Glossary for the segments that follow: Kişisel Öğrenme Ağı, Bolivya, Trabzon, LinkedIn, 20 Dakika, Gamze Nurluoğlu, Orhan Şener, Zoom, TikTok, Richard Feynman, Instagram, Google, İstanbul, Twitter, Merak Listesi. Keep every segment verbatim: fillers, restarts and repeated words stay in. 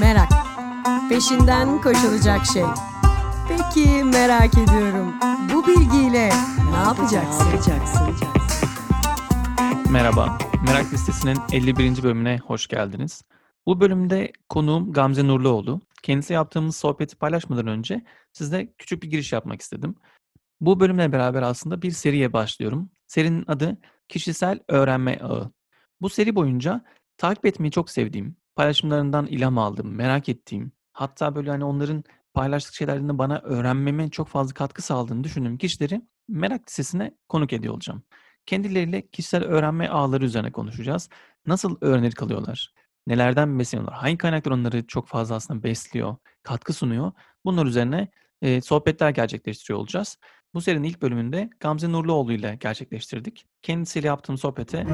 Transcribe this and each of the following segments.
Merak. Peşinden koşulacak şey. Peki merak ediyorum. Bu bilgiyle ne yapacaksın? Ne yapacaksın? Merhaba. Merak Listesi'nin elli birinci bölümüne hoş geldiniz. Bu bölümde konuğum Gamze Nurluoğlu. Kendisi yaptığımız sohbeti paylaşmadan önce sizle küçük bir giriş yapmak istedim. Bu bölümle beraber aslında bir seriye başlıyorum. Serinin adı Kişisel Öğrenme Ağı. Bu seri boyunca takip etmeyi çok sevdiğim, paylaşımlarından ilham aldığım, merak ettiğim, hatta böyle hani onların paylaştık şeylerden bana öğrenmeme çok fazla katkı sağladığını düşündüğüm kişileri Merak Listesi'ne konuk ediyor olacağım. Kendileriyle kişisel öğrenme ağları üzerine konuşacağız. Nasıl öğrenir kalıyorlar? Nelerden besleniyorlar? Hangi kaynaklar onları çok fazla aslında besliyor, katkı sunuyor? Bunlar üzerine e, sohbetler gerçekleştiriyor olacağız. Bu serinin ilk bölümünde Gamze Nurluoğlu ile gerçekleştirdik. Kendisiyle yaptığım sohbete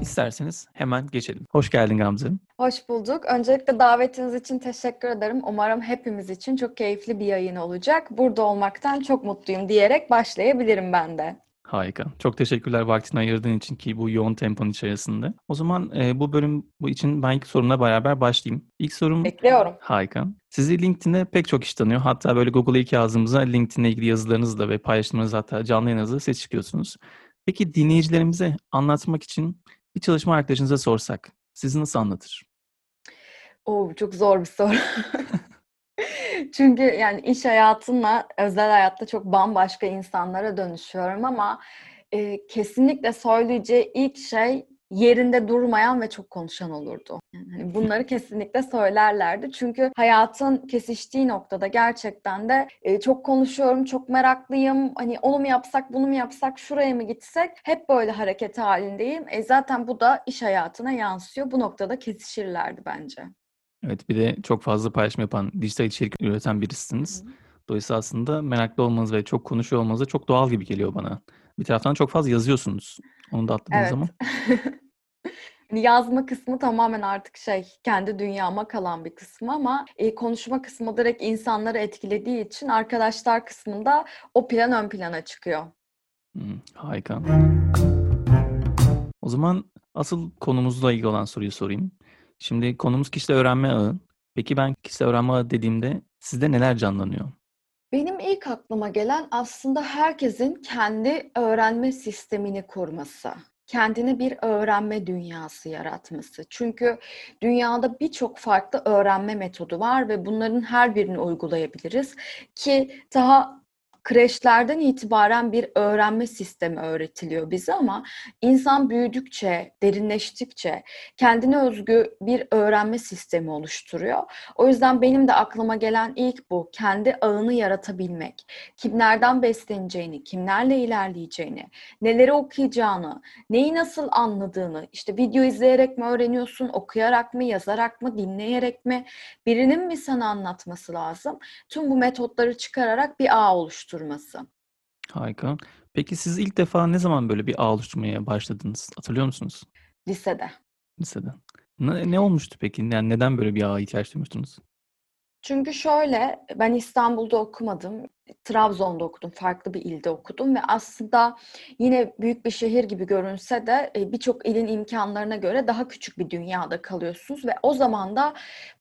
isterseniz hemen geçelim. Hoş geldin Gamze. Hoş bulduk. Öncelikle davetiniz için teşekkür ederim. Umarım hepimiz için çok keyifli bir yayın olacak. Burada olmaktan çok mutluyum diyerek başlayabilirim ben de. Harika. Çok teşekkürler vaktini ayırdığın için ki bu yoğun temponun içerisinde. O zaman e, bu bölüm bu için ben ilk sorumla beraber başlayayım. İlk sorum... Bekliyorum. Harika. Sizi LinkedIn'de pek çok kişi tanıyor. Hatta böyle Google'a ilk yazdığımızda LinkedIn'le ilgili yazılarınızla ve paylaşımlarınızla hatta canlı yayınlarınızla ses çıkıyorsunuz. Peki dinleyicilerimize anlatmak için bir çalışma arkadaşınıza sorsak sizi nasıl anlatır? Oo, çok zor bir soru. Çünkü yani iş hayatımla özel hayatta çok bambaşka insanlara dönüşüyorum ama e, kesinlikle söyleyeceği ilk şey yerinde durmayan ve çok konuşan olurdu. Yani bunları kesinlikle söylerlerdi. Çünkü hayatın kesiştiği noktada gerçekten de e, çok konuşuyorum, çok meraklıyım. Hani onu mu yapsak, bunu mu yapsak, şuraya mı gitsek? Hep böyle hareket halindeyim. E, zaten bu da iş hayatına yansıyor. Bu noktada kesişirlerdi bence. Evet, bir de çok fazla paylaşım yapan, dijital içerik üreten birisiniz. Dolayısıyla aslında meraklı olmanız ve çok konuşuyor olmanız da çok doğal gibi geliyor bana. Bir taraftan çok fazla yazıyorsunuz. Onu da atladığınız zaman. Evet. Yazma kısmı tamamen artık şey, kendi dünyama kalan bir kısmı ama e, konuşma kısmı direkt insanları etkilediği için arkadaşlar kısmında o plan ön plana çıkıyor. Hmm, harika. O zaman asıl konumuzla ilgili olan soruyu sorayım. Şimdi konumuz kişisel öğrenme ağı. Peki ben kişisel öğrenme ağı dediğimde sizde neler canlanıyor? Benim ilk aklıma gelen aslında herkesin kendi öğrenme sistemini kurması. Kendine bir öğrenme dünyası yaratması. Çünkü dünyada birçok farklı öğrenme metodu var ve bunların her birini uygulayabiliriz. Ki daha kreşlerden itibaren bir öğrenme sistemi öğretiliyor bize ama insan büyüdükçe, derinleştikçe kendine özgü bir öğrenme sistemi oluşturuyor. O yüzden benim de aklıma gelen ilk bu. Kendi ağını yaratabilmek. Kimlerden besleneceğini, kimlerle ilerleyeceğini, neleri okuyacağını, neyi nasıl anladığını, işte video izleyerek mi öğreniyorsun, okuyarak mı, yazarak mı, dinleyerek mi, birinin mi sana anlatması lazım? Tüm bu metotları çıkararak bir ağ oluşturuyor. Durması. Harika. Peki siz ilk defa ne zaman böyle bir ağ oluşturmaya başladınız? Hatırlıyor musunuz? Lisede. Lisede. Ne, ne olmuştu peki? Yani neden böyle bir ağa ihtiyaç duymuştunuz? Çünkü şöyle, ben İstanbul'da okumadım. Trabzon'da okudum, farklı bir ilde okudum ve aslında yine büyük bir şehir gibi görünse de birçok ilin imkanlarına göre daha küçük bir dünyada kalıyorsunuz ve o zaman da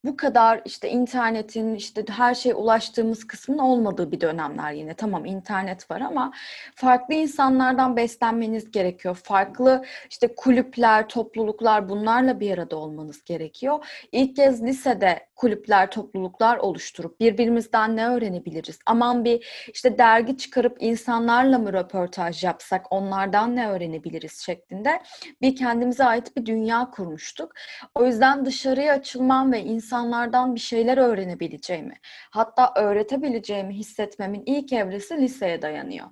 bu kadar işte internetin, işte her şeye ulaştığımız kısmın olmadığı bir dönemler yine. Tamam, internet var ama farklı insanlardan beslenmeniz gerekiyor. Farklı işte kulüpler, topluluklar, bunlarla bir arada olmanız gerekiyor. İlk kez lisede kulüpler, topluluklar oluşturup birbirimizden ne öğrenebiliriz? Aman bir İşte dergi çıkarıp insanlarla mı röportaj yapsak, onlardan ne öğrenebiliriz şeklinde bir kendimize ait bir dünya kurmuştuk. O yüzden dışarıya açılmam ve insanlardan bir şeyler öğrenebileceğimi, hatta öğretebileceğimi hissetmemin ilk evresi liseye dayanıyor.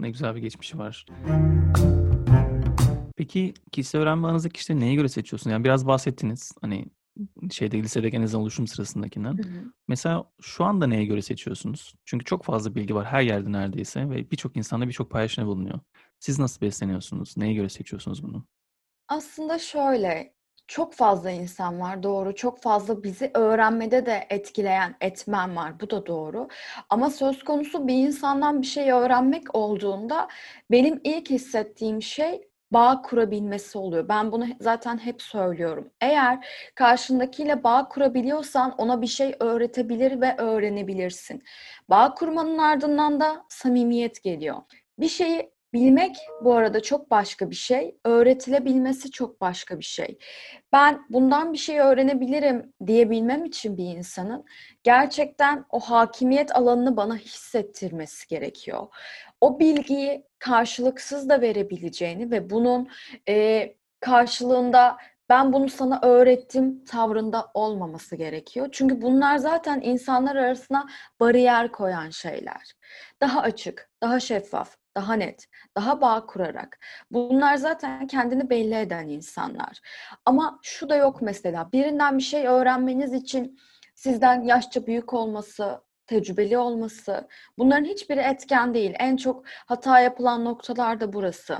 Ne güzel bir geçmişi var. Peki kişisel öğrenme ağınızı kişileri neye göre seçiyorsunuz? Yani biraz bahsettiniz hani şeyde lisedeki en azından oluşum sırasındakinden. Hı hı. Mesela şu anda neye göre seçiyorsunuz? Çünkü çok fazla bilgi var her yerde neredeyse ve birçok insanda birçok paylaşımda bulunuyor. Siz nasıl besleniyorsunuz? Neye göre seçiyorsunuz bunu? Aslında şöyle, çok fazla insan var, doğru. Çok fazla bizi öğrenmede de etkileyen etmen var, bu da doğru. Ama söz konusu bir insandan bir şey öğrenmek olduğunda benim ilk hissettiğim şey bağ kurabilmesi oluyor. Ben bunu zaten hep söylüyorum. Eğer karşındakiyle bağ kurabiliyorsan ona bir şey öğretebilir ve öğrenebilirsin. Bağ kurmanın ardından da samimiyet geliyor. Bir şeyi bilmek bu arada çok başka bir şey. Öğretilebilmesi çok başka bir şey. Ben bundan bir şey öğrenebilirim diyebilmem için bir insanın gerçekten o hakimiyet alanını bana hissettirmesi gerekiyor. O bilgiyi karşılıksız da verebileceğini ve bunun e, karşılığında ben bunu sana öğrettim tavrında olmaması gerekiyor. Çünkü bunlar zaten insanlar arasına bariyer koyan şeyler. Daha açık, daha şeffaf, daha net, daha bağ kurarak. Bunlar zaten kendini belli eden insanlar. Ama şu da yok mesela. Birinden bir şey öğrenmeniz için sizden yaşça büyük olması, tecrübeli olması, bunların hiçbiri etken değil. En çok hata yapılan noktalar da burası.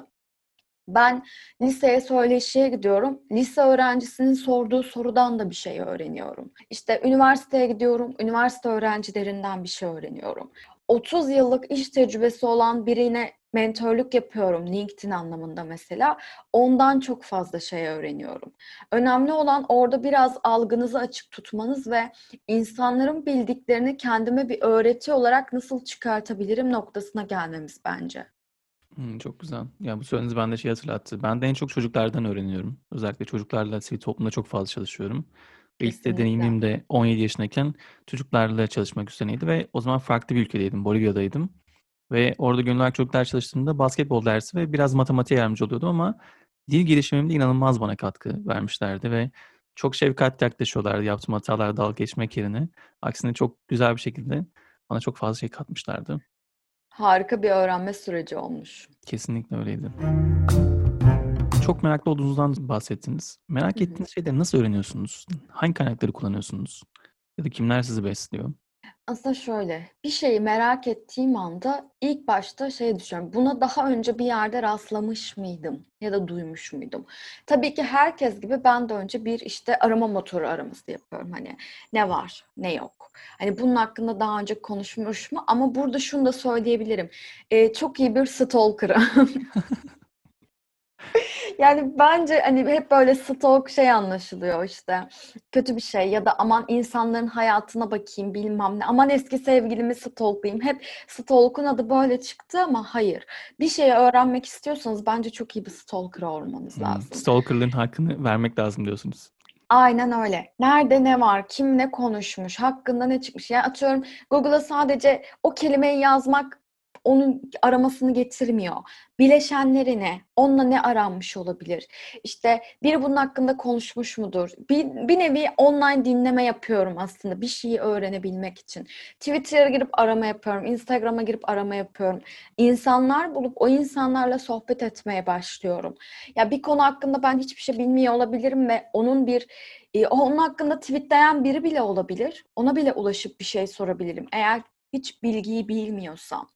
Ben liseye söyleşiye gidiyorum. Lise öğrencisinin sorduğu sorudan da bir şey öğreniyorum. İşte üniversiteye gidiyorum. Üniversite öğrencilerinden bir şey öğreniyorum. otuz yıllık iş tecrübesi olan birine mentörlük yapıyorum LinkedIn anlamında mesela. Ondan çok fazla şey öğreniyorum. Önemli olan orada biraz algınızı açık tutmanız ve insanların bildiklerini kendime bir öğreti olarak nasıl çıkartabilirim noktasına gelmemiz bence. Hmm, çok güzel. Ya bu söylediğiniz bende şey hatırlattı. Ben de en çok çocuklardan öğreniyorum. Özellikle çocuklarla sivil toplumda çok fazla çalışıyorum. İlk de deneyimim de on yedi yaşındayken çocuklarla çalışmak üzerineydi ve o zaman farklı bir ülkedeydim, Bolivya'daydım. Ve orada gönüllü olarak çocuklar çalıştığımda basketbol dersi ve biraz matematiğe yardımcı oluyordum ama dil gelişimimde inanılmaz bana katkı vermişlerdi ve çok şefkatli yaklaşıyorlardı yaptığım hatalara dalga geçmek yerine. Aksine çok güzel bir şekilde bana çok fazla şey katmışlardı. Harika bir öğrenme süreci olmuş. Kesinlikle öyleydi. Çok meraklı olduğunuzdan bahsettiniz. Merak Hı-hı. ettiğiniz şeyleri nasıl öğreniyorsunuz? Hangi kaynakları kullanıyorsunuz? Ya da kimler sizi besliyor? Aslında şöyle, bir şeyi merak ettiğim anda ilk başta şey düşünüyorum. Buna daha önce bir yerde rastlamış mıydım ya da duymuş muydum? Tabii ki herkes gibi ben de önce bir işte arama motoru araması yapıyorum. Hani ne var, ne yok. Hani bunun hakkında daha önce konuşmuş mu? Ama burada şunu da söyleyebilirim. Ee, çok iyi bir stalker'ım. Yani bence hani hep böyle stalk şey anlaşılıyor işte. Kötü bir şey ya da aman insanların hayatına bakayım bilmem ne. Aman eski sevgilimi stalklayayım. Hep stalk'un adı böyle çıktı ama hayır. Bir şeyi öğrenmek istiyorsanız bence çok iyi bir stalker olmanız lazım. Hmm, stalker'ların hakkını vermek lazım diyorsunuz. Aynen öyle. Nerede ne var, kim ne konuşmuş, hakkında ne çıkmış. Yani atıyorum Google'a sadece o kelimeyi yazmak onun aramasını getirmiyor. Bileşenleri ne? Onunla ne aranmış olabilir? İşte biri bunun hakkında konuşmuş mudur? Bir, bir nevi online dinleme yapıyorum aslında bir şeyi öğrenebilmek için. Twitter'a girip arama yapıyorum. Instagram'a girip arama yapıyorum. İnsanlar bulup o insanlarla sohbet etmeye başlıyorum. Ya bir konu hakkında ben hiçbir şey bilmiyor olabilirim ve onun bir onun hakkında tweetleyen biri bile olabilir. Ona bile ulaşıp bir şey sorabilirim. Eğer hiç bilgiyi bilmiyorsam.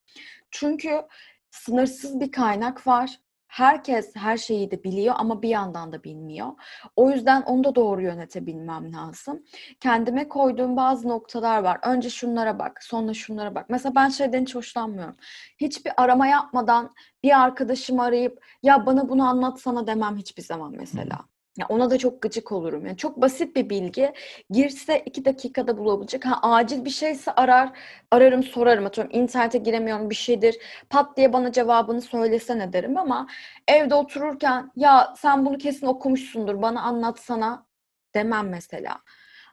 Çünkü sınırsız bir kaynak var. Herkes her şeyi de biliyor ama bir yandan da bilmiyor. O yüzden onu da doğru yönetebilmem lazım. Kendime koyduğum bazı noktalar var. Önce şunlara bak, sonra şunlara bak. Mesela ben şeyden hiç hoşlanmıyorum. Hiçbir arama yapmadan bir arkadaşımı arayıp ya bana bunu anlatsana demem hiçbir zaman mesela. Yani ona da çok gıcık olurum. Yani çok basit bir bilgi. Girse iki dakikada bulabilecek. Ha, acil bir şeyse arar, ararım sorarım. Atıyorum internete giremiyorum bir şeydir. Pat diye bana cevabını söylesene derim ama evde otururken ya sen bunu kesin okumuşsundur bana anlatsana demem mesela.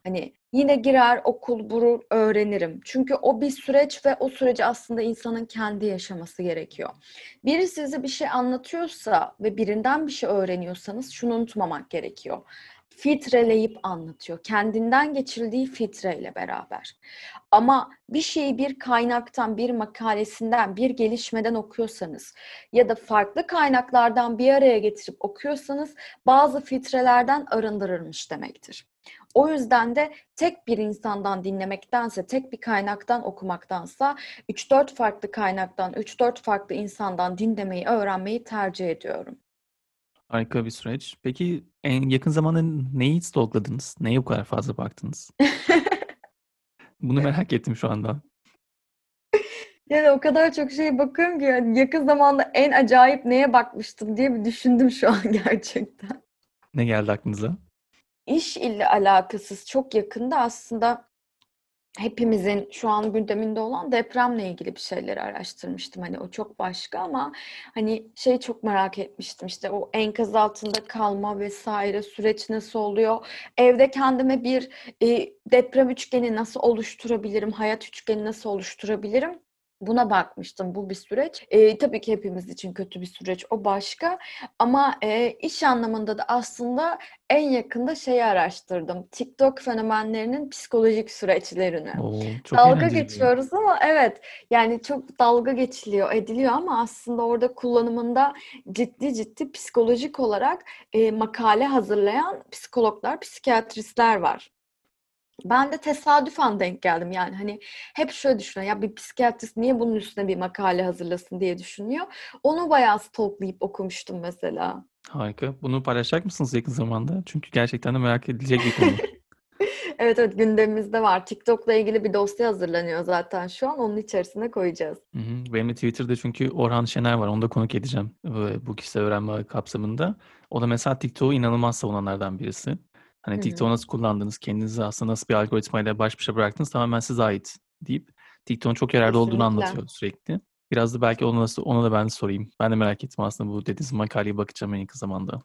Hani yine girer okul bulur öğrenirim. Çünkü o bir süreç ve o süreci aslında insanın kendi yaşaması gerekiyor. Biri size bir şey anlatıyorsa ve birinden bir şey öğreniyorsanız şunu unutmamak gerekiyor. Filtreleyip anlatıyor. Kendinden geçirdiği filtreyle beraber. Ama bir şeyi bir kaynaktan, bir makalesinden, bir gelişmeden okuyorsanız ya da farklı kaynaklardan bir araya getirip okuyorsanız bazı filtrelerden arındırılmış demektir. O yüzden de tek bir insandan dinlemektense, tek bir kaynaktan okumaktansa üç dört farklı kaynaktan, üç dört farklı insandan dinlemeyi, öğrenmeyi tercih ediyorum. Harika bir süreç. Peki en yakın zamanda neyi stalkladınız? Neye bu kadar fazla baktınız? Bunu merak ettim şu anda. Yani o kadar çok şey bakıyorum ki yani yakın zamanda en acayip neye bakmıştım diye bir düşündüm şu an gerçekten. Ne geldi aklınıza? İş ile alakasız çok yakında aslında hepimizin şu an gündeminde olan depremle ilgili bir şeyleri araştırmıştım. Hani o çok başka ama hani şey çok merak etmiştim işte o enkaz altında kalma vesaire süreç nasıl oluyor? Evde kendime bir e, deprem üçgeni nasıl oluşturabilirim? Hayat üçgeni nasıl oluşturabilirim? Buna bakmıştım. Bu bir süreç. E, tabii ki hepimiz için kötü bir süreç. O başka. Ama e, iş anlamında da aslında en yakında şeyi araştırdım. TikTok fenomenlerinin psikolojik süreçlerini. Oo, dalga geçiyoruz ama evet. Yani çok dalga geçiliyor, ediliyor ama aslında orada kullanımında ciddi ciddi psikolojik olarak e, makale hazırlayan psikologlar, psikiyatristler var. Ben de tesadüfen denk geldim yani hani hep şöyle düşünüyor ya bir psikiyatrist niye bunun üstüne bir makale hazırlasın diye düşünüyor. Onu bayağı stoklayıp okumuştum mesela. Harika. Bunu paylaşacak mısınız yakın zamanda? Çünkü gerçekten de merak edilecek bir konu. Evet evet gündemimizde var. TikTok'la ilgili bir dosya hazırlanıyor zaten şu an. Onun içerisine koyacağız. Hı hı. Benim de Twitter'da çünkü Orhan Şener var. Onu da konuk edeceğim bu kişisel öğrenme ağı kapsamında. O da mesela TikTok'u inanılmaz savunanlardan birisi. Hani TikTok'u nasıl kullandınız, kendinizi aslında nasıl bir algoritmayla baş başa bıraktınız tamamen size ait deyip TikTok'un çok yararlı kesinlikle olduğunu anlatıyor sürekli. Biraz da belki ona, nasıl, ona da ben de sorayım. Ben de merak ettim aslında bu dediğiniz makaleye bakacağım en yakın zamanda.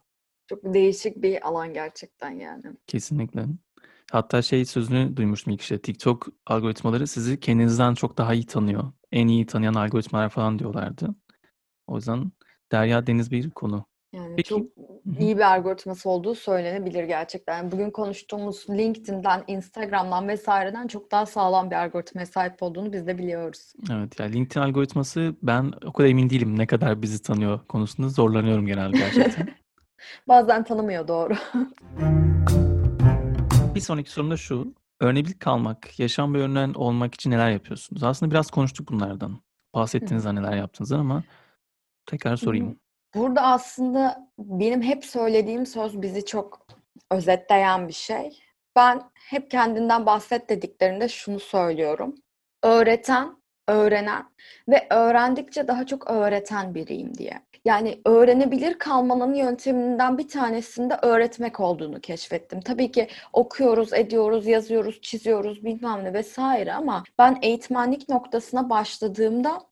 Çok değişik bir alan gerçekten yani. Kesinlikle. Hatta şey sözünü duymuştum ilk işte TikTok algoritmaları sizi kendinizden çok daha iyi tanıyor. En iyi tanıyan algoritmalar falan diyorlardı. O yüzden derya deniz bir konu. Yani peki, çok iyi bir algoritması olduğu söylenebilir gerçekten. Yani bugün konuştuğumuz LinkedIn'den, Instagram'dan vesaireden çok daha sağlam bir algoritmaya sahip olduğunu biz de biliyoruz. Evet, yani LinkedIn algoritması ben o kadar emin değilim ne kadar bizi tanıyor konusunda zorlanıyorum genelde gerçekten. Bazen tanımıyor doğru. Bir sonraki sorum da şu. Örneğin kalmak, yaşam ve örneğin olmak için neler yapıyorsunuz? Aslında biraz konuştuk bunlardan. Bahsettiğinizden neler yaptığınızdan ama tekrar sorayım. Burada aslında benim hep söylediğim söz bizi çok özetleyen bir şey. Ben hep kendinden bahset dediklerinde şunu söylüyorum. Öğreten, öğrenen ve öğrendikçe daha çok öğreten biriyim diye. Yani öğrenebilir kalmanın yönteminden bir tanesinde öğretmek olduğunu keşfettim. Tabii ki okuyoruz, ediyoruz, yazıyoruz, çiziyoruz bilmem ne vesaire ama ben eğitmenlik noktasına başladığımda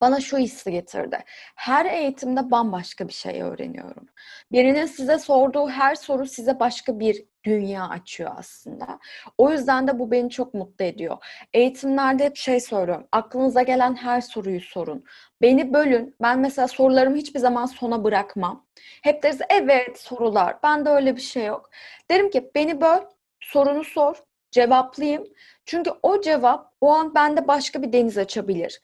bana şu hissi getirdi. Her eğitimde bambaşka bir şey öğreniyorum. Birinin size sorduğu her soru size başka bir dünya açıyor aslında. O yüzden de bu beni çok mutlu ediyor. Eğitimlerde hep şey söylüyorum. Aklınıza gelen her soruyu sorun. Beni bölün. Ben mesela sorularımı hiçbir zaman sona bırakmam. Hep deriz evet sorular. Bende öyle bir şey yok. Derim ki beni böl, sorunu sor, cevaplayayım. Çünkü o cevap o an bende başka bir deniz açabilir.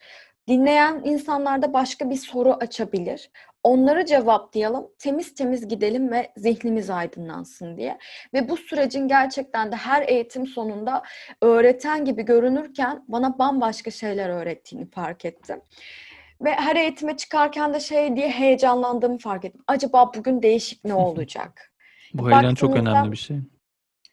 Dinleyen insanlarda başka bir soru açabilir. Onları cevaplayalım, temiz temiz gidelim ve zihnimiz aydınlansın diye. Ve bu sürecin gerçekten de her eğitim sonunda öğreten gibi görünürken bana bambaşka şeyler öğrettiğini fark ettim. Ve her eğitime çıkarken de şey diye heyecanlandığımı fark ettim. Acaba bugün değişik ne olacak? Bu heyecan çok önemli bir şey.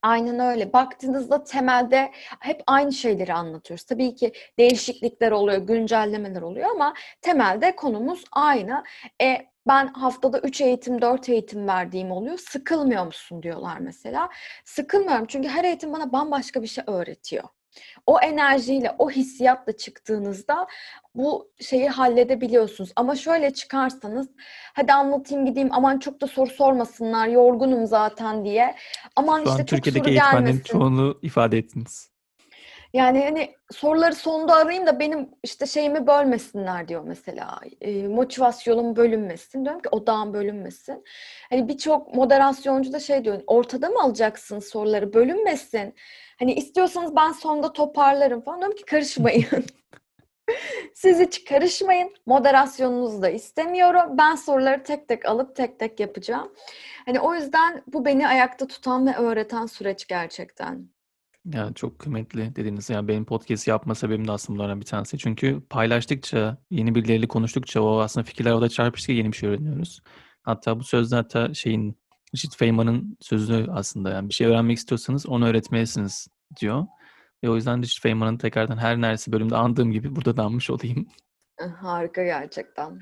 Aynen öyle. Baktığınızda temelde hep aynı şeyleri anlatıyoruz. Tabii ki değişiklikler oluyor, güncellemeler oluyor ama temelde konumuz aynı. E, ben haftada üç eğitim, dört eğitim verdiğim oluyor. Sıkılmıyor musun diyorlar mesela. Sıkılmıyorum çünkü her eğitim bana bambaşka bir şey öğretiyor. O enerjiyle, o hissiyatla çıktığınızda bu şeyi halledebiliyorsunuz. Ama şöyle çıkarsanız, hadi anlatayım gideyim, aman çok da soru sormasınlar, yorgunum zaten diye. Aman şu işte çok soru gelmesin. Çoğunu ifade ettiniz. Yani hani soruları sonda arayayım da benim işte şeyimi bölmesinler diyor mesela. E, motivasyonum bölünmesin. Diyorum ki odağım bölünmesin. Hani birçok moderasyoncu da şey diyor. Ortada mı alacaksın soruları? Bölünmesin. Hani istiyorsanız ben sonda toparlarım falan. Diyorum ki karışmayın. Siz hiç karışmayın. Moderasyonunuzu da istemiyorum. Ben soruları tek tek alıp tek tek yapacağım. Hani o yüzden bu beni ayakta tutan ve öğreten süreç gerçekten. Yani çok kıymetli dediğiniz. Yani benim podcast yapma sebebim de aslında bunlardan bir tanesi. Çünkü paylaştıkça, yeni birileriyle konuştukça o aslında fikirler orada çarpıştıkça yeni bir şey öğreniyoruz. Hatta bu sözde hatta şeyin Richard Feynman'ın sözü aslında yani bir şey öğrenmek istiyorsanız onu öğretmelisiniz diyor. Ve o yüzden Richard Feynman'ın tekrardan her neredeyse bölümde andığım gibi burada da anmış olayım. Harika gerçekten.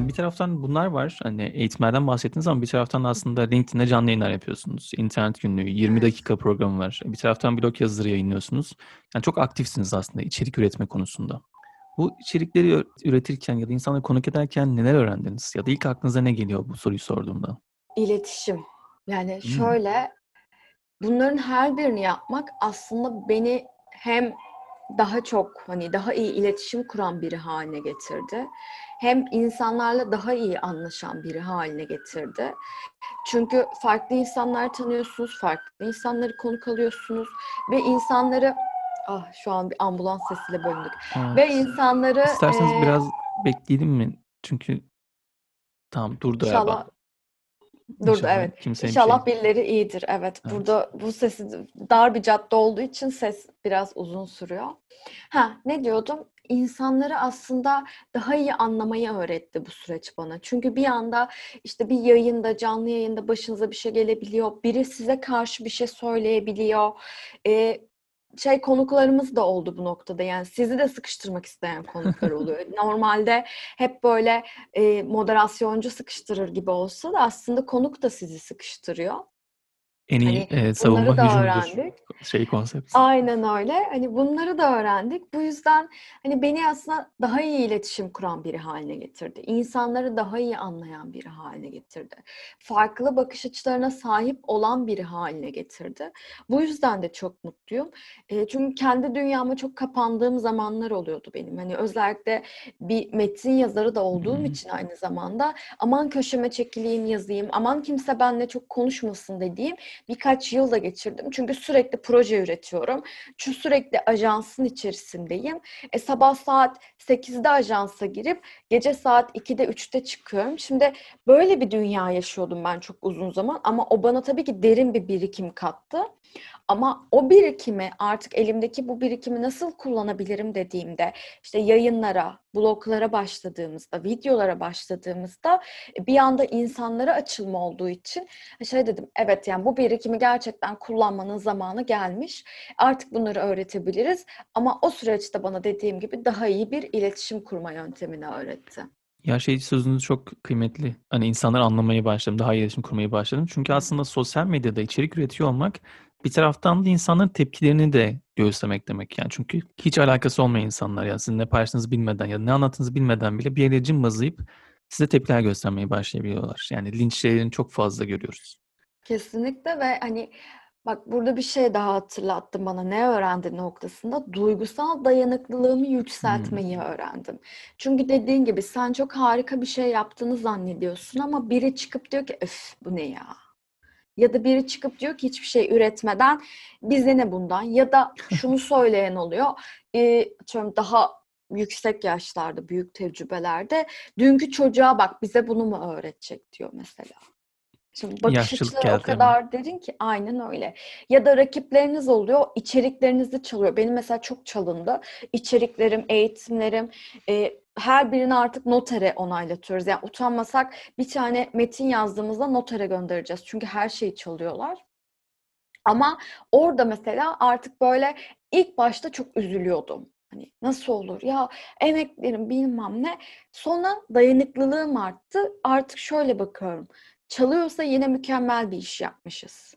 Bir taraftan bunlar var. Hani eğitimlerden bahsettiniz ama bir taraftan aslında LinkedIn'de canlı yayınlar yapıyorsunuz. İnternet günlüğü, yirmi dakika programı var. Bir taraftan blog yazıları yayınlıyorsunuz. Yani çok aktifsiniz aslında içerik üretme konusunda. Bu içerikleri üretirken ya da insanları konuk ederken neler öğrendiniz? Ya da ilk aklınıza ne geliyor bu soruyu sorduğumda? İletişim. Yani şöyle, hmm. bunların her birini yapmak aslında beni hem daha çok hani daha iyi iletişim kuran biri haline getirdi. Hem insanlarla daha iyi anlaşan biri haline getirdi. Çünkü farklı insanlar tanıyorsunuz, farklı insanları konuk alıyorsunuz ve insanları ah şu an bir ambulans sesiyle bölündük. Evet. Ve insanları İsterseniz e... biraz bekleyelim mi? Çünkü tamam durdu İnşallah... galiba. Durdu İnşallah evet. İnşallah şey... birileri iyidir. Evet, evet. Burada bu sesi dar bir cadde olduğu için ses biraz uzun sürüyor. Ha ne diyordum? İnsanları aslında daha iyi anlamayı öğretti bu süreç bana. Çünkü bir anda işte bir yayında, canlı yayında başınıza bir şey gelebiliyor. Biri size karşı bir şey söyleyebiliyor. Ee, şey konuklarımız da oldu bu noktada. Yani sizi de sıkıştırmak isteyen konuklar oluyor. Normalde hep böyle e, moderasyoncu sıkıştırır gibi olsa da aslında konuk da sizi sıkıştırıyor. En iyi hani e, savunma hücumudur şey konsepti. Aynen öyle. Hani bunları da öğrendik. Bu yüzden hani beni aslında daha iyi iletişim kuran biri haline getirdi. İnsanları daha iyi anlayan biri haline getirdi. Farklı bakış açılarına sahip olan biri haline getirdi. Bu yüzden de çok mutluyum. E, çünkü kendi dünyama çok kapandığım zamanlar oluyordu benim. Hani özellikle bir metin yazarı da olduğum hmm. için aynı zamanda aman köşeme çekileyim yazayım, aman kimse benimle çok konuşmasın dediğim birkaç yıl da geçirdim. Çünkü sürekli proje üretiyorum. Çünkü sürekli ajansın içerisindeyim. E, sabah saat sekizde ajansa girip gece saat ikide üçte çıkıyorum. Şimdi böyle bir dünya yaşıyordum ben çok uzun zaman. Ama o bana tabii ki derin bir birikim kattı. Ama o birikimi artık elimdeki bu birikimi nasıl kullanabilirim dediğimde işte yayınlara, bloglara başladığımızda, videolara başladığımızda bir anda insanlara açılma olduğu için şey dedim, evet yani bu birikimi gerçekten kullanmanın zamanı gelmiş. Artık bunları öğretebiliriz ama o süreçte bana dediğim gibi daha iyi bir iletişim kurma yöntemini öğretti. Ya şey sözünüz çok kıymetli. Hani insanları anlamaya başladım, daha iyi iletişim kurmaya başladım. Çünkü aslında sosyal medyada içerik üretiyor olmak bir taraftan da insanların tepkilerini de göğüslemek demek yani. Çünkü hiç alakası olmayan insanlar ya sizin ne paylaştığınızı bilmeden ya ne anlattığınızı bilmeden bile bir yere cımbızlayıp size tepkiler göstermeye başlayabiliyorlar. Yani linç şeylerini çok fazla görüyoruz. Kesinlikle ve hani bak burada bir şey daha hatırlattın bana ne öğrendin noktasında duygusal dayanıklılığımı yükseltmeyi hmm. öğrendim. Çünkü dediğin gibi sen çok harika bir şey yaptığını zannediyorsun ama biri çıkıp diyor ki öf bu ne ya? Ya da biri çıkıp diyor ki hiçbir şey üretmeden bize ne bundan? Ya da şunu söyleyen oluyor. E, daha yüksek yaşlarda, büyük tecrübelerde dünkü çocuğa bak bize bunu mu öğretecek diyor mesela. Şimdi bakış açıları o kadar mi? Derin ki aynen öyle. Ya da rakipleriniz oluyor, içeriklerinizi çalıyor. Benim mesela çok çalındı. İçeriklerim, eğitimlerim... E, her birini artık notere onaylatıyoruz. Yani utanmasak bir tane metin yazdığımızda notere göndereceğiz. Çünkü her şeyi çalıyorlar. Ama orada mesela artık böyle ilk başta çok üzülüyordum. Hani nasıl olur ya emeklerim bilmem ne. Sonra dayanıklılığım arttı. Artık şöyle bakıyorum. Çalıyorsa yine mükemmel bir iş yapmışız.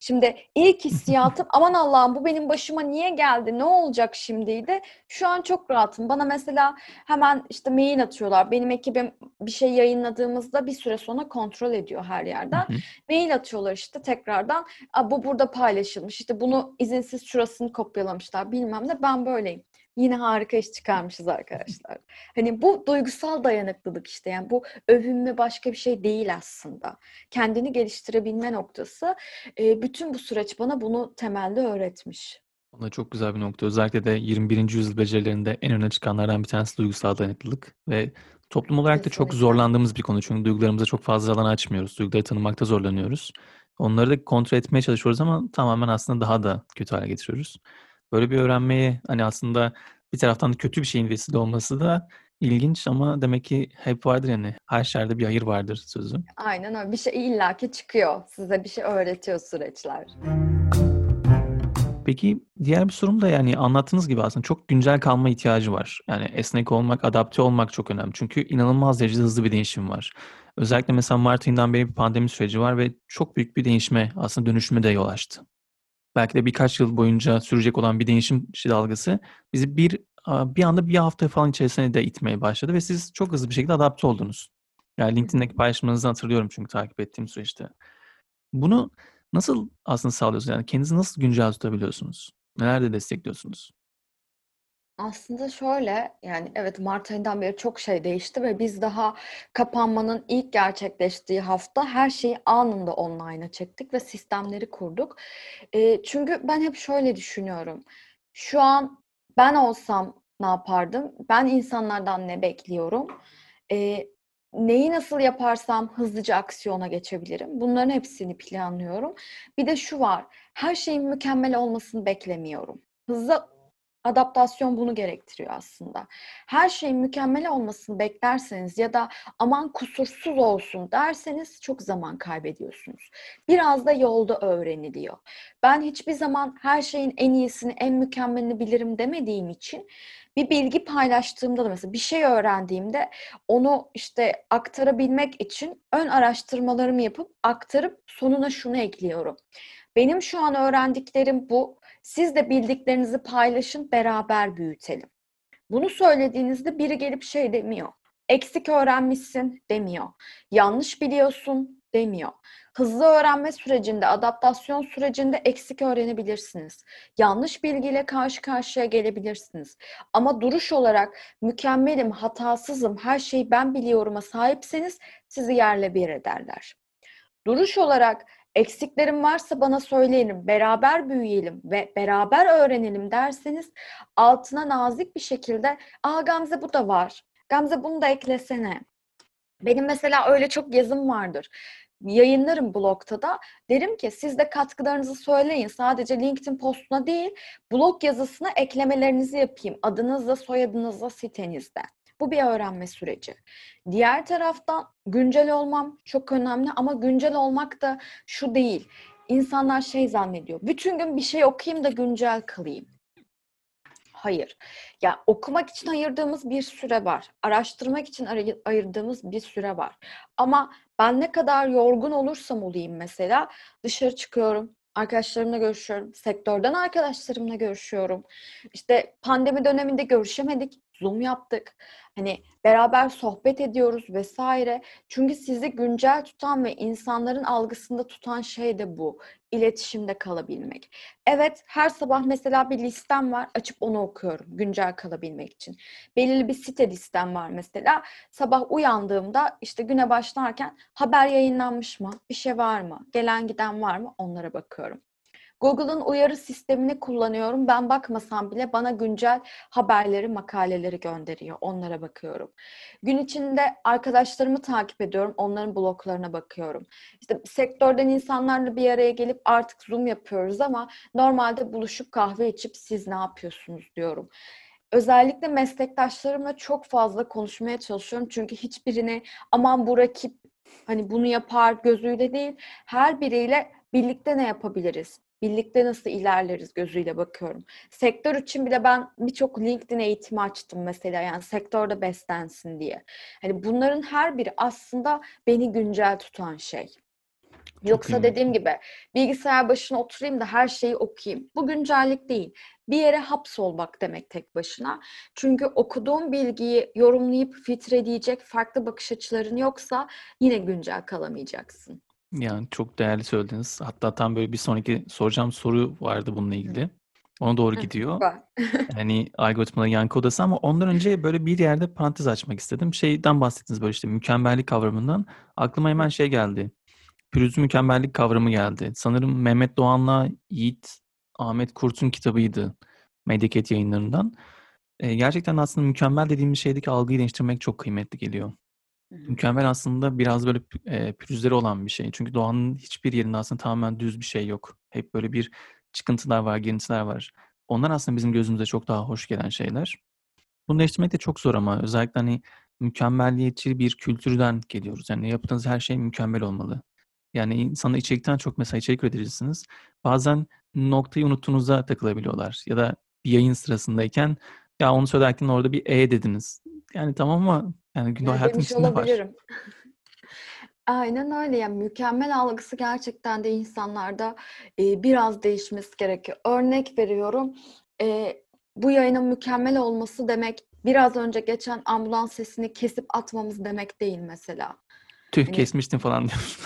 Şimdi ilk hissiyatım aman Allah'ım bu benim başıma niye geldi ne olacak şimdiydi. Şu an çok rahatım. Bana mesela hemen işte mail atıyorlar. Benim ekibim bir şey yayınladığımızda bir süre sonra kontrol ediyor her yerden. Hı hı. Mail atıyorlar işte tekrardan. Bu burada paylaşılmış. İşte bunu izinsiz şurasını kopyalamışlar bilmem ne. Ben böyleyim. Yine harika iş çıkarmışız arkadaşlar. Hani bu duygusal dayanıklılık işte. Yani bu övünme başka bir şey değil aslında. Kendini geliştirebilme noktası. E, bütün bu süreç bana bunu temelde öğretmiş. Ona çok güzel bir nokta. Özellikle de yirmi birinci yüzyıl becerilerinde en öne çıkanlardan bir tanesi duygusal dayanıklılık. Ve toplum olarak da çok zorlandığımız bir konu. Çünkü duygularımıza çok fazla alan açmıyoruz. Duyguları tanımakta zorlanıyoruz. Onları da kontrol etmeye çalışıyoruz ama tamamen aslında daha da kötü hale getiriyoruz. Böyle bir öğrenmeye hani aslında bir taraftan da kötü bir şeyin vesile olması da ilginç ama demek ki hep vardır yani her şerde bir hayır vardır sözü. Aynen öyle. Bir şey illaki çıkıyor. Size bir şey öğretiyor süreçler. Peki diğer bir sorum da yani anlattığınız gibi aslında çok güncel kalma ihtiyacı var. Yani esnek olmak, adapte olmak çok önemli. Çünkü inanılmaz derecede hızlı bir değişim var. Özellikle mesela Mart ayından beri bir pandemi süreci var ve çok büyük bir değişme, aslında dönüşüme de yol açtı. Belki de birkaç yıl boyunca sürecek olan bir değişim dalgası bizi bir bir anda bir hafta falan içerisinde de itmeye başladı ve siz çok hızlı bir şekilde adapte oldunuz. Yani LinkedIn'deki paylaşımlarınızı hatırlıyorum çünkü takip ettiğim süreçte. Bunu nasıl aslında sağlıyorsunuz? Yani kendinizi nasıl güncel tutabiliyorsunuz? Nelerde destekliyorsunuz? Aslında şöyle, yani evet Mart ayından beri çok şey değişti ve biz daha kapanmanın ilk gerçekleştiği hafta her şeyi anında online'a çektik ve sistemleri kurduk. E, çünkü ben hep şöyle düşünüyorum. Şu an ben olsam ne yapardım? Ben insanlardan ne bekliyorum? E, Neyi nasıl yaparsam hızlıca aksiyona geçebilirim? Bunların hepsini planlıyorum. Bir de şu var, her şeyin mükemmel olmasını beklemiyorum. Hızlı adaptasyon bunu gerektiriyor aslında. Her şeyin mükemmel olmasını beklerseniz ya da aman kusursuz olsun derseniz çok zaman kaybediyorsunuz. Biraz da yolda öğreniliyor. Ben hiçbir zaman her şeyin en iyisini, en mükemmelini bilirim demediğim için bir bilgi paylaştığımda da mesela bir şey öğrendiğimde onu işte aktarabilmek için ön araştırmalarımı yapıp aktarıp sonuna şunu ekliyorum. Benim şu an öğrendiklerim bu. Siz de bildiklerinizi paylaşın, beraber büyütelim. Bunu söylediğinizde biri gelip şey demiyor. Eksik öğrenmişsin demiyor. Yanlış biliyorsun demiyor. Hızlı öğrenme sürecinde, adaptasyon sürecinde eksik öğrenebilirsiniz. Yanlış bilgiyle karşı karşıya gelebilirsiniz. Ama duruş olarak mükemmelim, hatasızım, her şeyi ben biliyorum'a sahipseniz sizi yerle bir ederler. Duruş olarak eksiklerim varsa bana söyleyelim, beraber büyüyelim ve beraber öğrenelim derseniz altına nazik bir şekilde ''Aa Gamze bu da var, Gamze bunu da eklesene.'' Benim mesela öyle çok yazım vardır. Yayınlarım blogta da. Derim ki siz de katkılarınızı söyleyin. Sadece LinkedIn postuna değil, blog yazısına eklemelerinizi yapayım. Adınızla, soyadınızla, sitenizde. Bu bir öğrenme süreci. Diğer taraftan güncel olmam çok önemli ama güncel olmak da şu değil. İnsanlar şey zannediyor. Bütün gün bir şey okuyayım da güncel kalayım. Hayır. Ya okumak için ayırdığımız bir süre var. Araştırmak için ayırdığımız bir süre var. Ama ben ne kadar yorgun olursam olayım mesela dışarı çıkıyorum, arkadaşlarımla görüşüyorum, sektörden arkadaşlarımla görüşüyorum. İşte pandemi döneminde görüşemedik, Zoom yaptık. Hani beraber sohbet ediyoruz vesaire. Çünkü sizi güncel tutan ve insanların algısında tutan şey de bu. İletişimde kalabilmek. Evet, her sabah mesela bir listem var. Açıp onu okuyorum güncel kalabilmek için. Belirli bir site listem var mesela. Sabah uyandığımda işte güne başlarken haber yayınlanmış mı? Bir şey var mı? Gelen giden var mı? Onlara bakıyorum. Google'ın uyarı sistemini kullanıyorum. Ben bakmasam bile bana güncel haberleri, makaleleri gönderiyor. Onlara bakıyorum. Gün içinde arkadaşlarımı takip ediyorum. Onların bloglarına bakıyorum. İşte sektörden insanlarla bir araya gelip artık Zoom yapıyoruz ama normalde buluşup kahve içip siz ne yapıyorsunuz diyorum. Özellikle meslektaşlarımla çok fazla konuşmaya çalışıyorum. Çünkü hiçbirini aman bu rakip hani bunu yapar gözüyle değil, her biriyle birlikte ne yapabiliriz? Birlikte nasıl ilerleriz gözüyle bakıyorum. Sektör için bile ben birçok LinkedIn eğitimi açtım mesela. Yani sektörde beslensin diye. Hani bunların her biri aslında beni güncel tutan şey. Çok Yoksa iyi. Dediğim gibi bilgisayar başına oturayım da her şeyi okuyayım. Bu güncellik değil. Bir yere hapsolmak demek tek başına. Çünkü okuduğum bilgiyi yorumlayıp filtreleyecek farklı bakış açıların yoksa yine güncel kalamayacaksın. Yani çok değerli söylediniz. Hatta tam böyle bir sonraki soracağım soru vardı bununla ilgili. Ona doğru gidiyor. Yani algoritmaların yankı odası ama ondan önce böyle bir yerde parantez açmak istedim. Şeyden bahsettiniz böyle işte mükemmellik kavramından. Aklıma hemen şey geldi. Pürüzlü mükemmellik kavramı geldi. Sanırım Mehmet Doğan'la Yiğit Ahmet Kurt'un kitabıydı. Mediket Yayınları'ndan. E, gerçekten aslında mükemmel dediğimiz şeydeki algıyı değiştirmek çok kıymetli geliyor. Mükemmel aslında biraz böyle pürüzleri olan bir şey. Çünkü doğanın hiçbir yerinde aslında tamamen düz bir şey yok. Hep böyle bir çıkıntılar var, girintiler var. Onlar aslında bizim gözümüze çok daha hoş gelen şeyler. Bunu değiştirmek de çok zor ama özellikle hani mükemmelliyetçi bir kültürden geliyoruz. Yani yaptığınız her şey mükemmel olmalı. Yani insanı içerikten çok mesela içerik üreticisiniz. Bazen noktayı unuttuğunuza takılabiliyorlar. Ya da bir yayın sırasındayken ya onu söylerken orada bir e dediniz. Yani tamam ama yani günlük hayatın içinde var. Aynen öyle. Yani mükemmel algısı gerçekten de insanlarda e, biraz değişmesi gerekiyor. Örnek veriyorum. E, bu yayının mükemmel olması demek biraz önce geçen ambulans sesini kesip atmamız demek değil mesela. Tüh hani... kesmiştin falan diyorsun.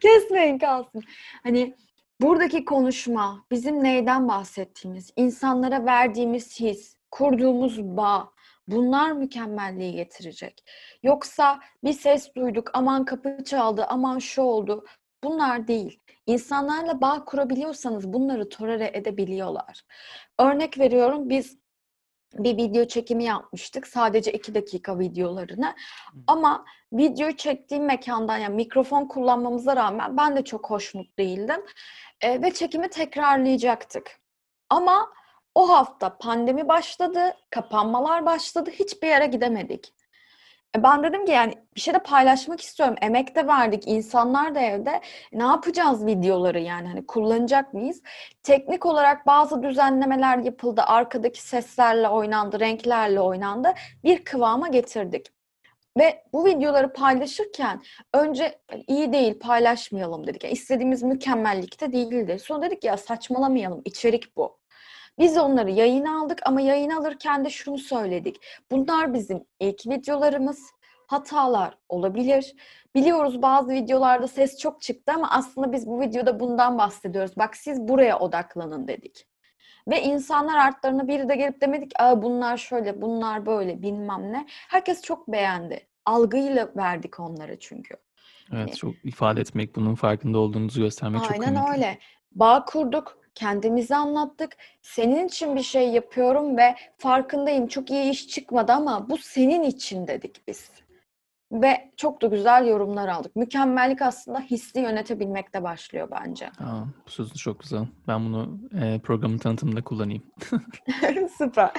Kesmeyin kalsın. Hani buradaki konuşma, bizim neyden bahsettiğimiz, insanlara verdiğimiz his, kurduğumuz bağ, bunlar mükemmelliği getirecek. Yoksa bir ses duyduk, aman kapı çaldı, aman şu oldu. Bunlar değil. İnsanlarla bağ kurabiliyorsanız bunları tolere edebiliyorlar. Örnek veriyorum, biz bir video çekimi yapmıştık. Sadece iki dakika videolarını. Ama videoyu çektiğim mekandan, yani mikrofon kullanmamıza rağmen ben de çok hoşnut değildim. E, ve çekimi tekrarlayacaktık. Ama o hafta pandemi başladı, kapanmalar başladı, hiçbir yere gidemedik. E, ben dedim ki yani bir şey de paylaşmak istiyorum. Emek de verdik, insanlar da evde. Ne yapacağız videoları yani? Hani kullanacak mıyız? Teknik olarak bazı düzenlemeler yapıldı. Arkadaki seslerle oynandı, renklerle oynandı. Bir kıvama getirdik. Ve bu videoları paylaşırken önce iyi değil, paylaşmayalım dedik. Yani istediğimiz mükemmellikte değildi. Sonra dedik ya saçmalamayalım, içerik bu. Biz onları yayına aldık ama yayın alırken de şunu söyledik. Bunlar bizim ilk videolarımız. Hatalar olabilir. Biliyoruz bazı videolarda ses çok çıktı ama aslında biz bu videoda bundan bahsediyoruz. Bak siz buraya odaklanın dedik. Ve insanlar artlarına biri de gelip demedik. Aa, bunlar şöyle, bunlar böyle bilmem ne. Herkes çok beğendi. Algıyla verdik onlara çünkü. Evet, çok ifade etmek, bunun farkında olduğunuzu göstermek aynen çok önemli. Aynen öyle. Bağ kurduk. Kendimizi anlattık. Senin için bir şey yapıyorum ve farkındayım. Çok iyi iş çıkmadı ama bu senin için dedik biz. Ve çok da güzel yorumlar aldık. Mükemmellik aslında hissi yönetebilmekte başlıyor bence. Aa, bu sözün çok güzel. Ben bunu e, programın tanıtımında kullanayım. Süper.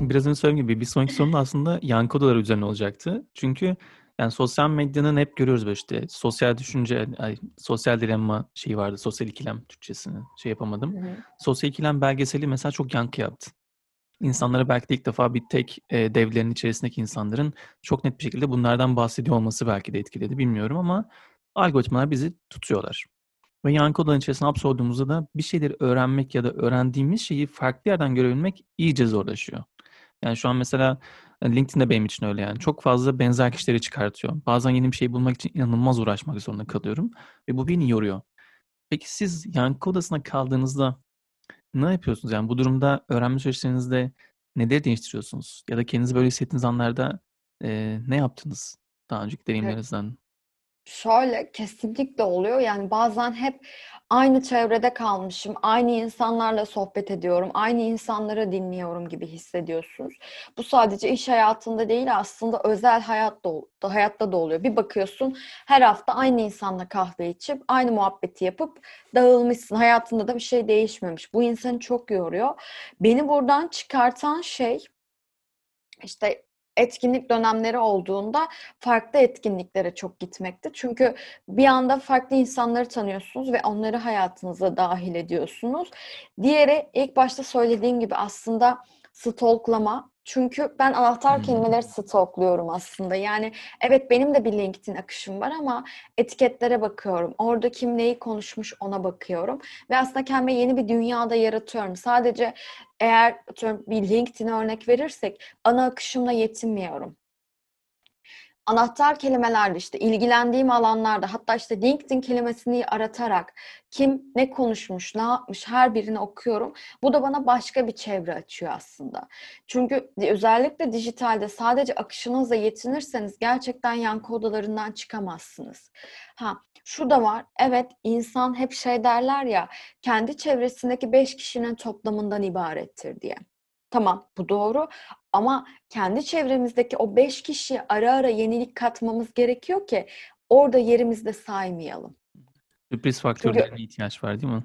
Biraz önce söylediğim gibi bir sonraki sorun aslında yankı odaları üzerine olacaktı. Çünkü yani sosyal medyanın hep görüyoruz böyle işte sosyal düşünce, ay, sosyal dilemma şeyi vardı. Sosyal ikilem Türkçesini şey yapamadım. Hı hı. Sosyal ikilem belgeseli mesela çok yankı yaptı. İnsanlara belki de ilk defa bir tek e, devlerin içerisindeki insanların çok net bir şekilde bunlardan bahsediyor olması belki de etkiledi bilmiyorum ama algoritmalar bizi tutuyorlar. Ve yankı odaların içerisine hapsolduğumuzda da bir şeyleri öğrenmek ya da öğrendiğimiz şeyi farklı yerden görebilmek iyice zorlaşıyor. Yani şu an mesela LinkedIn'de benim için öyle yani. Çok fazla benzer kişileri çıkartıyor. Bazen yeni bir şey bulmak için inanılmaz uğraşmak zorunda kalıyorum. Ve bu beni yoruyor. Peki siz yankı odasına kaldığınızda ne yapıyorsunuz? Yani bu durumda öğrenme süreçlerinizde neleri değiştiriyorsunuz? Ya da kendinizi böyle hissettiğiniz anlarda e, ne yaptınız daha önceki deneyimlerinizden? Evet. Şöyle kesinlikle oluyor. Yani bazen hep aynı çevrede kalmışım, aynı insanlarla sohbet ediyorum, aynı insanları dinliyorum gibi hissediyorsunuz. Bu sadece iş hayatında değil aslında özel hayatta, hayatta da oluyor. Bir bakıyorsun her hafta aynı insanla kahve içip, aynı muhabbeti yapıp dağılmışsın. Hayatında da bir şey değişmemiş. Bu insanı çok yoruyor. Beni buradan çıkartan şey işte... etkinlik dönemleri olduğunda farklı etkinliklere çok gitmekti. Çünkü bir anda farklı insanları tanıyorsunuz ve onları hayatınıza dahil ediyorsunuz. Diğeri ilk başta söylediğim gibi aslında stalklama. Çünkü ben anahtar kelimeleri stalkluyorum aslında. Yani evet benim de bir LinkedIn akışım var ama etiketlere bakıyorum. Orada kim neyi konuşmuş ona bakıyorum. Ve aslında kendime yeni bir dünyada yaratıyorum. Sadece eğer bir LinkedIn'e örnek verirsek ana akışımla yetinmiyorum. Anahtar kelimelerde işte ilgilendiğim alanlarda hatta işte LinkedIn kelimesini aratarak kim ne konuşmuş, ne yapmış her birini okuyorum. Bu da bana başka bir çevre açıyor aslında. Çünkü özellikle dijitalde sadece akışınızla yetinirseniz gerçekten yankı odalarından çıkamazsınız. Ha, şu da var. Evet insan hep şey derler ya kendi çevresindeki beş kişinin toplamından ibarettir diye. Tamam bu doğru ama kendi çevremizdeki o beş kişiye ara ara yenilik katmamız gerekiyor ki orada yerimizde saymayalım. Sürpriz faktörlerine ihtiyaç var değil mi?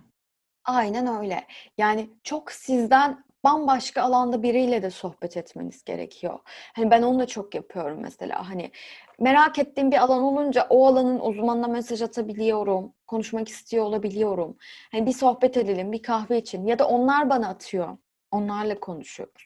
Aynen öyle. Yani çok sizden bambaşka alanda biriyle de sohbet etmeniz gerekiyor. Hani ben onu da çok yapıyorum mesela. Hani merak ettiğim bir alan olunca o alanın uzmanına mesaj atabiliyorum. Konuşmak istiyor olabiliyorum. Hani bir sohbet edelim, bir kahve için, ya da onlar bana atıyor. Onlarla konuşuyoruz.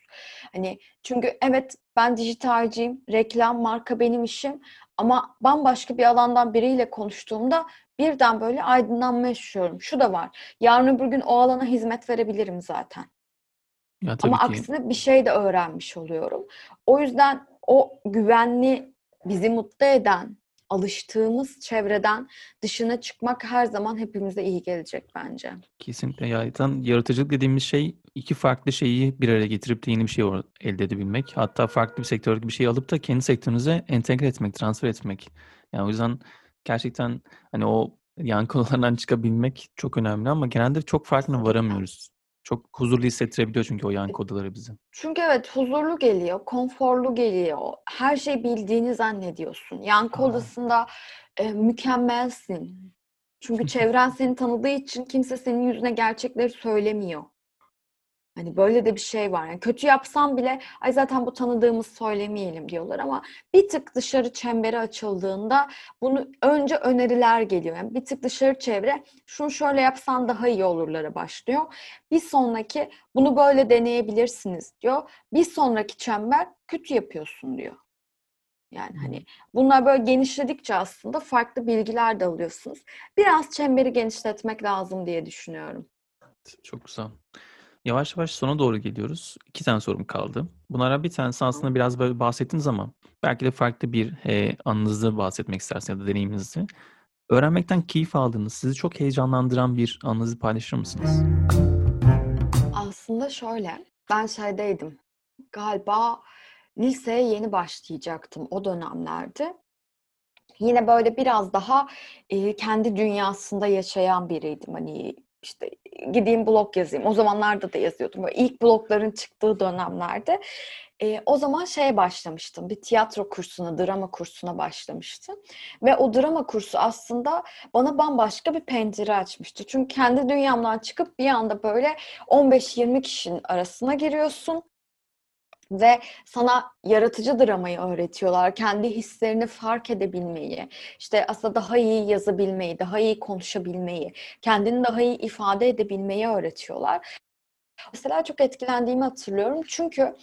Hani çünkü evet ben dijitalciyim, reklam, marka benim işim ama bambaşka bir alandan biriyle konuştuğumda birden böyle aydınlanma yaşıyorum. Şu da var. Yarın öbür gün o alana hizmet verebilirim zaten. Ya, ama ki. Aksine bir şey de öğrenmiş oluyorum. O yüzden o güvenli, bizi mutlu eden, alıştığımız çevreden dışına çıkmak her zaman hepimize iyi gelecek bence. Kesinlikle. Yani yaratıcılık dediğimiz şey iki farklı şeyi bir araya getirip de yeni bir şey elde edebilmek. Hatta farklı bir sektördeki bir şeyi alıp da kendi sektörünüze entegre etmek, transfer etmek. Yani o yüzden gerçekten hani o yan konulardan çıkabilmek çok önemli ama genelde çok farkına varamıyoruz. Çok huzurlu hissettirebiliyor çünkü o yankı odaları bizi. Çünkü evet huzurlu geliyor, konforlu geliyor. Her şeyi bildiğini zannediyorsun. Yankı Aa. odasında e, mükemmelsin. Çünkü çevren seni tanıdığı için kimse senin yüzüne gerçekleri söylemiyor. Hani böyle de bir şey var. Yani kötü yapsam bile ay zaten bu tanıdığımız söylemeyelim diyorlar ama bir tık dışarı çemberi açıldığında bunu önce öneriler geliyor. Yani bir tık dışarı çevre şunu şöyle yapsan daha iyi olurlara başlıyor. Bir sonraki bunu böyle deneyebilirsiniz diyor. Bir sonraki çember kötü yapıyorsun diyor. Yani hani bunlar böyle genişledikçe aslında farklı bilgiler de alıyorsunuz. Biraz çemberi genişletmek lazım diye düşünüyorum. Çok güzel. Yavaş yavaş sona doğru geliyoruz. İki tane sorum kaldı. Bunlara bir tanesi aslında biraz böyle bahsettiniz ama belki de farklı bir e, anınızı bahsetmek istersiniz ya da deneyiminizi. Öğrenmekten keyif aldığınız, sizi çok heyecanlandıran bir anınızı paylaşır mısınız? Aslında şöyle, ben şeydeydim. Galiba liseye yeni başlayacaktım o dönemlerde. Yine böyle biraz daha e, kendi dünyasında yaşayan biriydim. Hani İşte gideyim blog yazayım. O zamanlarda da yazıyordum. Böyle ilk blogların çıktığı dönemlerde. E, o zaman şeye başlamıştım. Bir tiyatro kursuna, drama kursuna başlamıştım. Ve o drama kursu aslında bana bambaşka bir pencere açmıştı. Çünkü kendi dünyamdan çıkıp bir anda böyle on beş yirmi kişinin arasına giriyorsun. Ve sana yaratıcı dramayı öğretiyorlar. Kendi hislerini fark edebilmeyi, işte aslında daha iyi yazabilmeyi, daha iyi konuşabilmeyi, kendini daha iyi ifade edebilmeyi öğretiyorlar. Mesela çok etkilendiğimi hatırlıyorum. Çünkü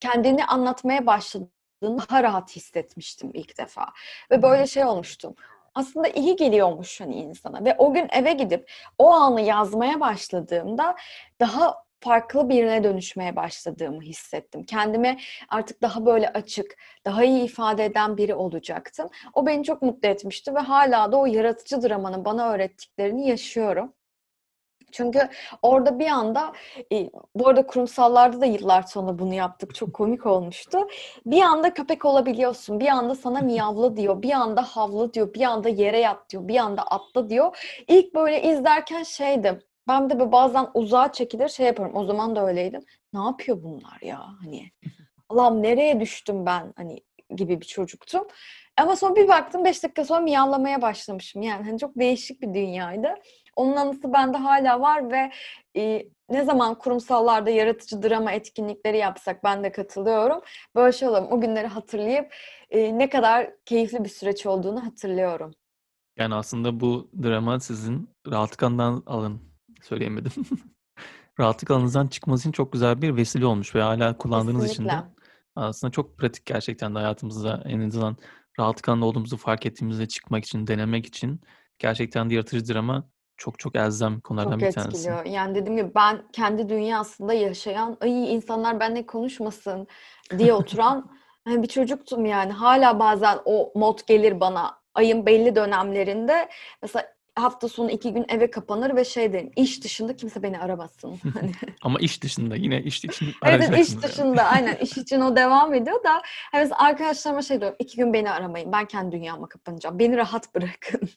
kendini anlatmaya başladığında daha rahat hissetmiştim ilk defa. Ve böyle şey olmuştum. Aslında iyi geliyormuş hani insana. Ve o gün eve gidip o anı yazmaya başladığımda daha farklı birine dönüşmeye başladığımı hissettim. Kendime artık daha böyle açık, daha iyi ifade eden biri olacaktım. O beni çok mutlu etmişti ve hala da o yaratıcı dramanın bana öğrettiklerini yaşıyorum. Çünkü orada bir anda, bu arada kurumsallarda da yıllar sonra bunu yaptık, çok komik olmuştu. Bir anda köpek olabiliyorsun, bir anda sana miyavla diyor, bir anda havla diyor, bir anda yere yat diyor, bir anda atla diyor. İlk böyle izlerken şeydim, ben de bazen uzağa çekilir şey yaparım. O zaman da öyleydim. Ne yapıyor bunlar ya? Hani Allah'ım nereye düştüm ben? Hani gibi bir çocuktum. Ama sonra bir baktım beş dakika sonra miyavlamaya başlamışım. Yani hani çok değişik bir dünyaydı. Onun anısı bende hala var ve e, ne zaman kurumsallarda yaratıcı drama etkinlikleri yapsak ben de katılıyorum. Böyle şey olalım. O günleri hatırlayıp e, ne kadar keyifli bir süreç olduğunu hatırlıyorum. Yani aslında bu drama sizin rahatlıktan alın. Söyleyemedim. Rahatlık alanınızdan çıkması için çok güzel bir vesile olmuş ve hala kullandığınız Kesinlikle. için de aslında çok pratik gerçekten de hayatımızda en azından rahatlık alanında olduğumuzu fark ettiğimizde çıkmak için, denemek için gerçekten de yaratıcı drama çok çok elzem konulardan çok bir tanesi. Çok etkiliyor. Yani dediğim gibi ben kendi dünyasında yaşayan, ay insanlar benimle konuşmasın diye oturan bir çocuktum yani. Hala bazen o mod gelir bana. Ayın belli dönemlerinde mesela hafta sonu iki gün eve kapanır ve şey derim, iş dışında kimse beni aramasın. Ama iş dışında, yine iş için arayacaksın. Evet, iş dışında, aynen. İş için o devam ediyor da mesela arkadaşlarıma şey diyorum, iki gün beni aramayın, ben kendi dünyama kapanacağım, beni rahat bırakın.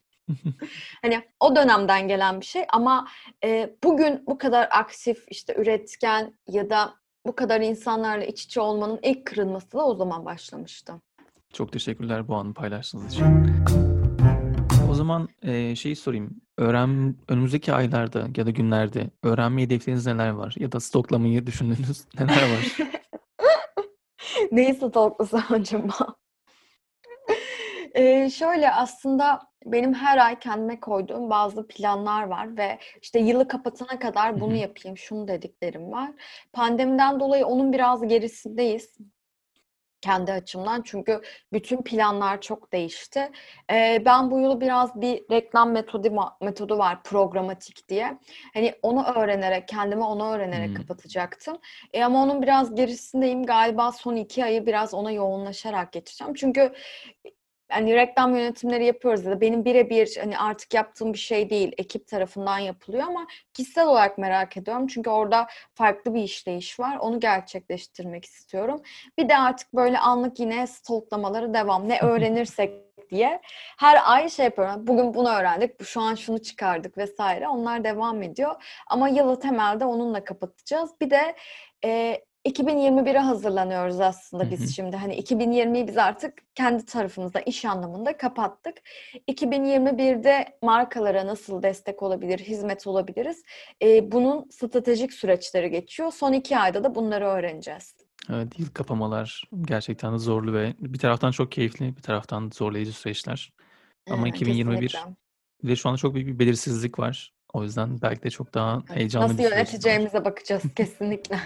Hani o dönemden gelen bir şey ama e, bugün bu kadar aktif, işte üretken ya da bu kadar insanlarla iç içe olmanın ilk kırılması da o zaman başlamıştı. Çok teşekkürler bu anı paylaştığınız için. zaman e, şeyi sorayım. Öğren, önümüzdeki aylarda ya da günlerde öğrenme hedefleriniz neler var? Ya da stoklamayı düşündüğünüz neler var? Neyi stoklasam acaba? Ee, şöyle aslında benim her ay kendime koyduğum bazı planlar var ve işte yılı kapatana kadar bunu yapayım, şunu dediklerim var. Pandemiden dolayı onun biraz gerisindeyiz kendi açımdan, çünkü bütün planlar çok değişti. Ee, ben bu yıl biraz bir reklam metodu, metodu var, programatik diye. Hani onu öğrenerek, kendime onu öğrenerek hmm. kapatacaktım. E ama onun biraz gerisindeyim. Galiba son iki ayı biraz ona yoğunlaşarak geçeceğim. Çünkü yani reklam yönetimleri yapıyoruz ya da benim birebir hani artık yaptığım bir şey değil, ekip tarafından yapılıyor ama kişisel olarak merak ediyorum. Çünkü orada farklı bir işleyiş var. Onu gerçekleştirmek istiyorum. Bir de artık böyle anlık yine stoklamaları devam. Ne öğrenirsek diye her ay şey yapıyorum. Bugün bunu öğrendik, şu an şunu çıkardık vesaire. Onlar devam ediyor. Ama yılı temelde onunla kapatacağız. Bir de E, iki bin yirmi bire hazırlanıyoruz aslında biz, hı hı. şimdi. Hani iki bin yirmiyi biz artık kendi tarafımızda iş anlamında kapattık. iki bin yirmi birde markalara nasıl destek olabilir, hizmet olabiliriz? Ee, bunun stratejik süreçleri geçiyor. Son iki ayda da bunları öğreneceğiz. Evet, yıl kapamalar gerçekten de zorlu ve bir taraftan çok keyifli, bir taraftan zorlayıcı süreçler. Ama evet, iki bin yirmi bir ve şu anda çok büyük bir belirsizlik var. O yüzden belki de çok daha evet, heyecanlı nasıl bir süreç. Nasıl yöneteceğimize var. Bakacağız kesinlikle.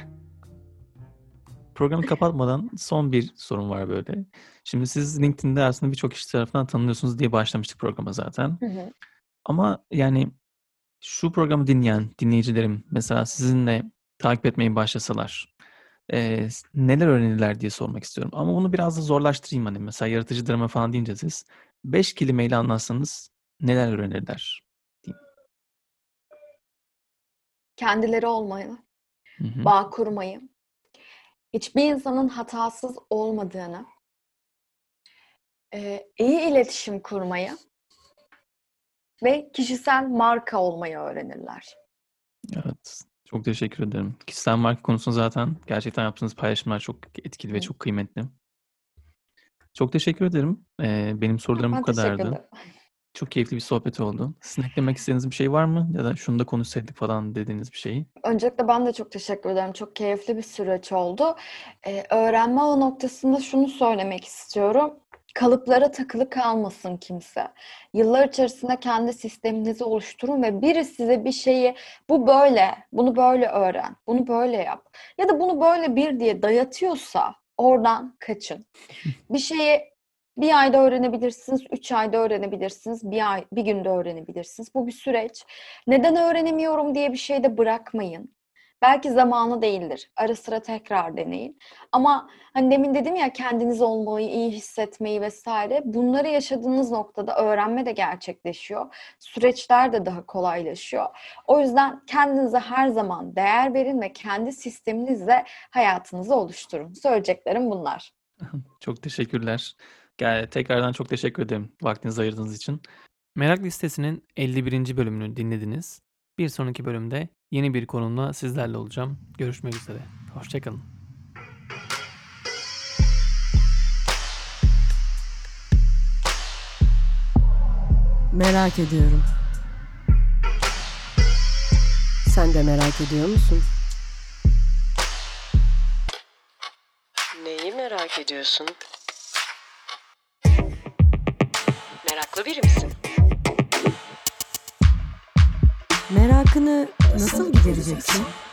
Programı kapatmadan son bir sorum var böyle. Şimdi siz LinkedIn'de aslında birçok kişi tarafından tanınıyorsunuz diye başlamıştık programa zaten. Hı hı. Ama yani şu programı dinleyen dinleyicilerim mesela sizinle takip etmeyi başlasalar e, neler öğrenirler diye sormak istiyorum. Ama bunu biraz da zorlaştırayım, hani mesela yaratıcı drama falan deyince siz beş kelimeyle anlatsanız neler öğrenirler diyeyim. Kendileri olmayı, hı hı. bağ kurmayı, hiçbir insanın hatasız olmadığını, iyi iletişim kurmayı ve kişisel marka olmayı öğrenirler. Evet. Çok teşekkür ederim. Kişisel marka konusunda zaten gerçekten yaptığınız paylaşımlar çok etkili ve çok kıymetli. Çok teşekkür ederim. Benim sorularım ben bu kadardı. Çok keyifli bir sohbet oldu. Sizin eklemek istediğiniz bir şey var mı? Ya da şunu da konuşsaydık falan dediğiniz bir şeyi. Öncelikle ben de çok teşekkür ederim. Çok keyifli bir süreç oldu. Ee, öğrenme o noktasında şunu söylemek istiyorum. Kalıplara takılı kalmasın kimse. Yıllar içerisinde kendi sisteminizi oluşturun ve biri size bir şeyi bu böyle, bunu böyle öğren, bunu böyle yap ya da bunu böyle bir diye dayatıyorsa oradan kaçın. Bir şeyi bir ayda öğrenebilirsiniz, üç ayda öğrenebilirsiniz, bir ay, bir günde öğrenebilirsiniz. Bu bir süreç. Neden öğrenemiyorum diye bir şey de bırakmayın. Belki zamanı değildir. Ara sıra tekrar deneyin. Ama hani demin dedim ya, kendiniz olmayı, iyi hissetmeyi vesaire. Bunları yaşadığınız noktada öğrenme de gerçekleşiyor. Süreçler de daha kolaylaşıyor. O yüzden kendinize her zaman değer verin ve kendi sisteminizle hayatınızı oluşturun. Söyleyeceklerim bunlar. Çok teşekkürler. Yani tekrardan çok teşekkür ederim vaktinizi ayırdığınız için. Merak Listesi'nin elli birinci bölümünü dinlediniz. Bir sonraki bölümde yeni bir konumla sizlerle olacağım. Görüşmek üzere. Hoşçakalın. Merak ediyorum. Sen de merak ediyor musun? Neyi merak ediyorsun? Meraklı biri misin? Merakını nasıl gidereceksin?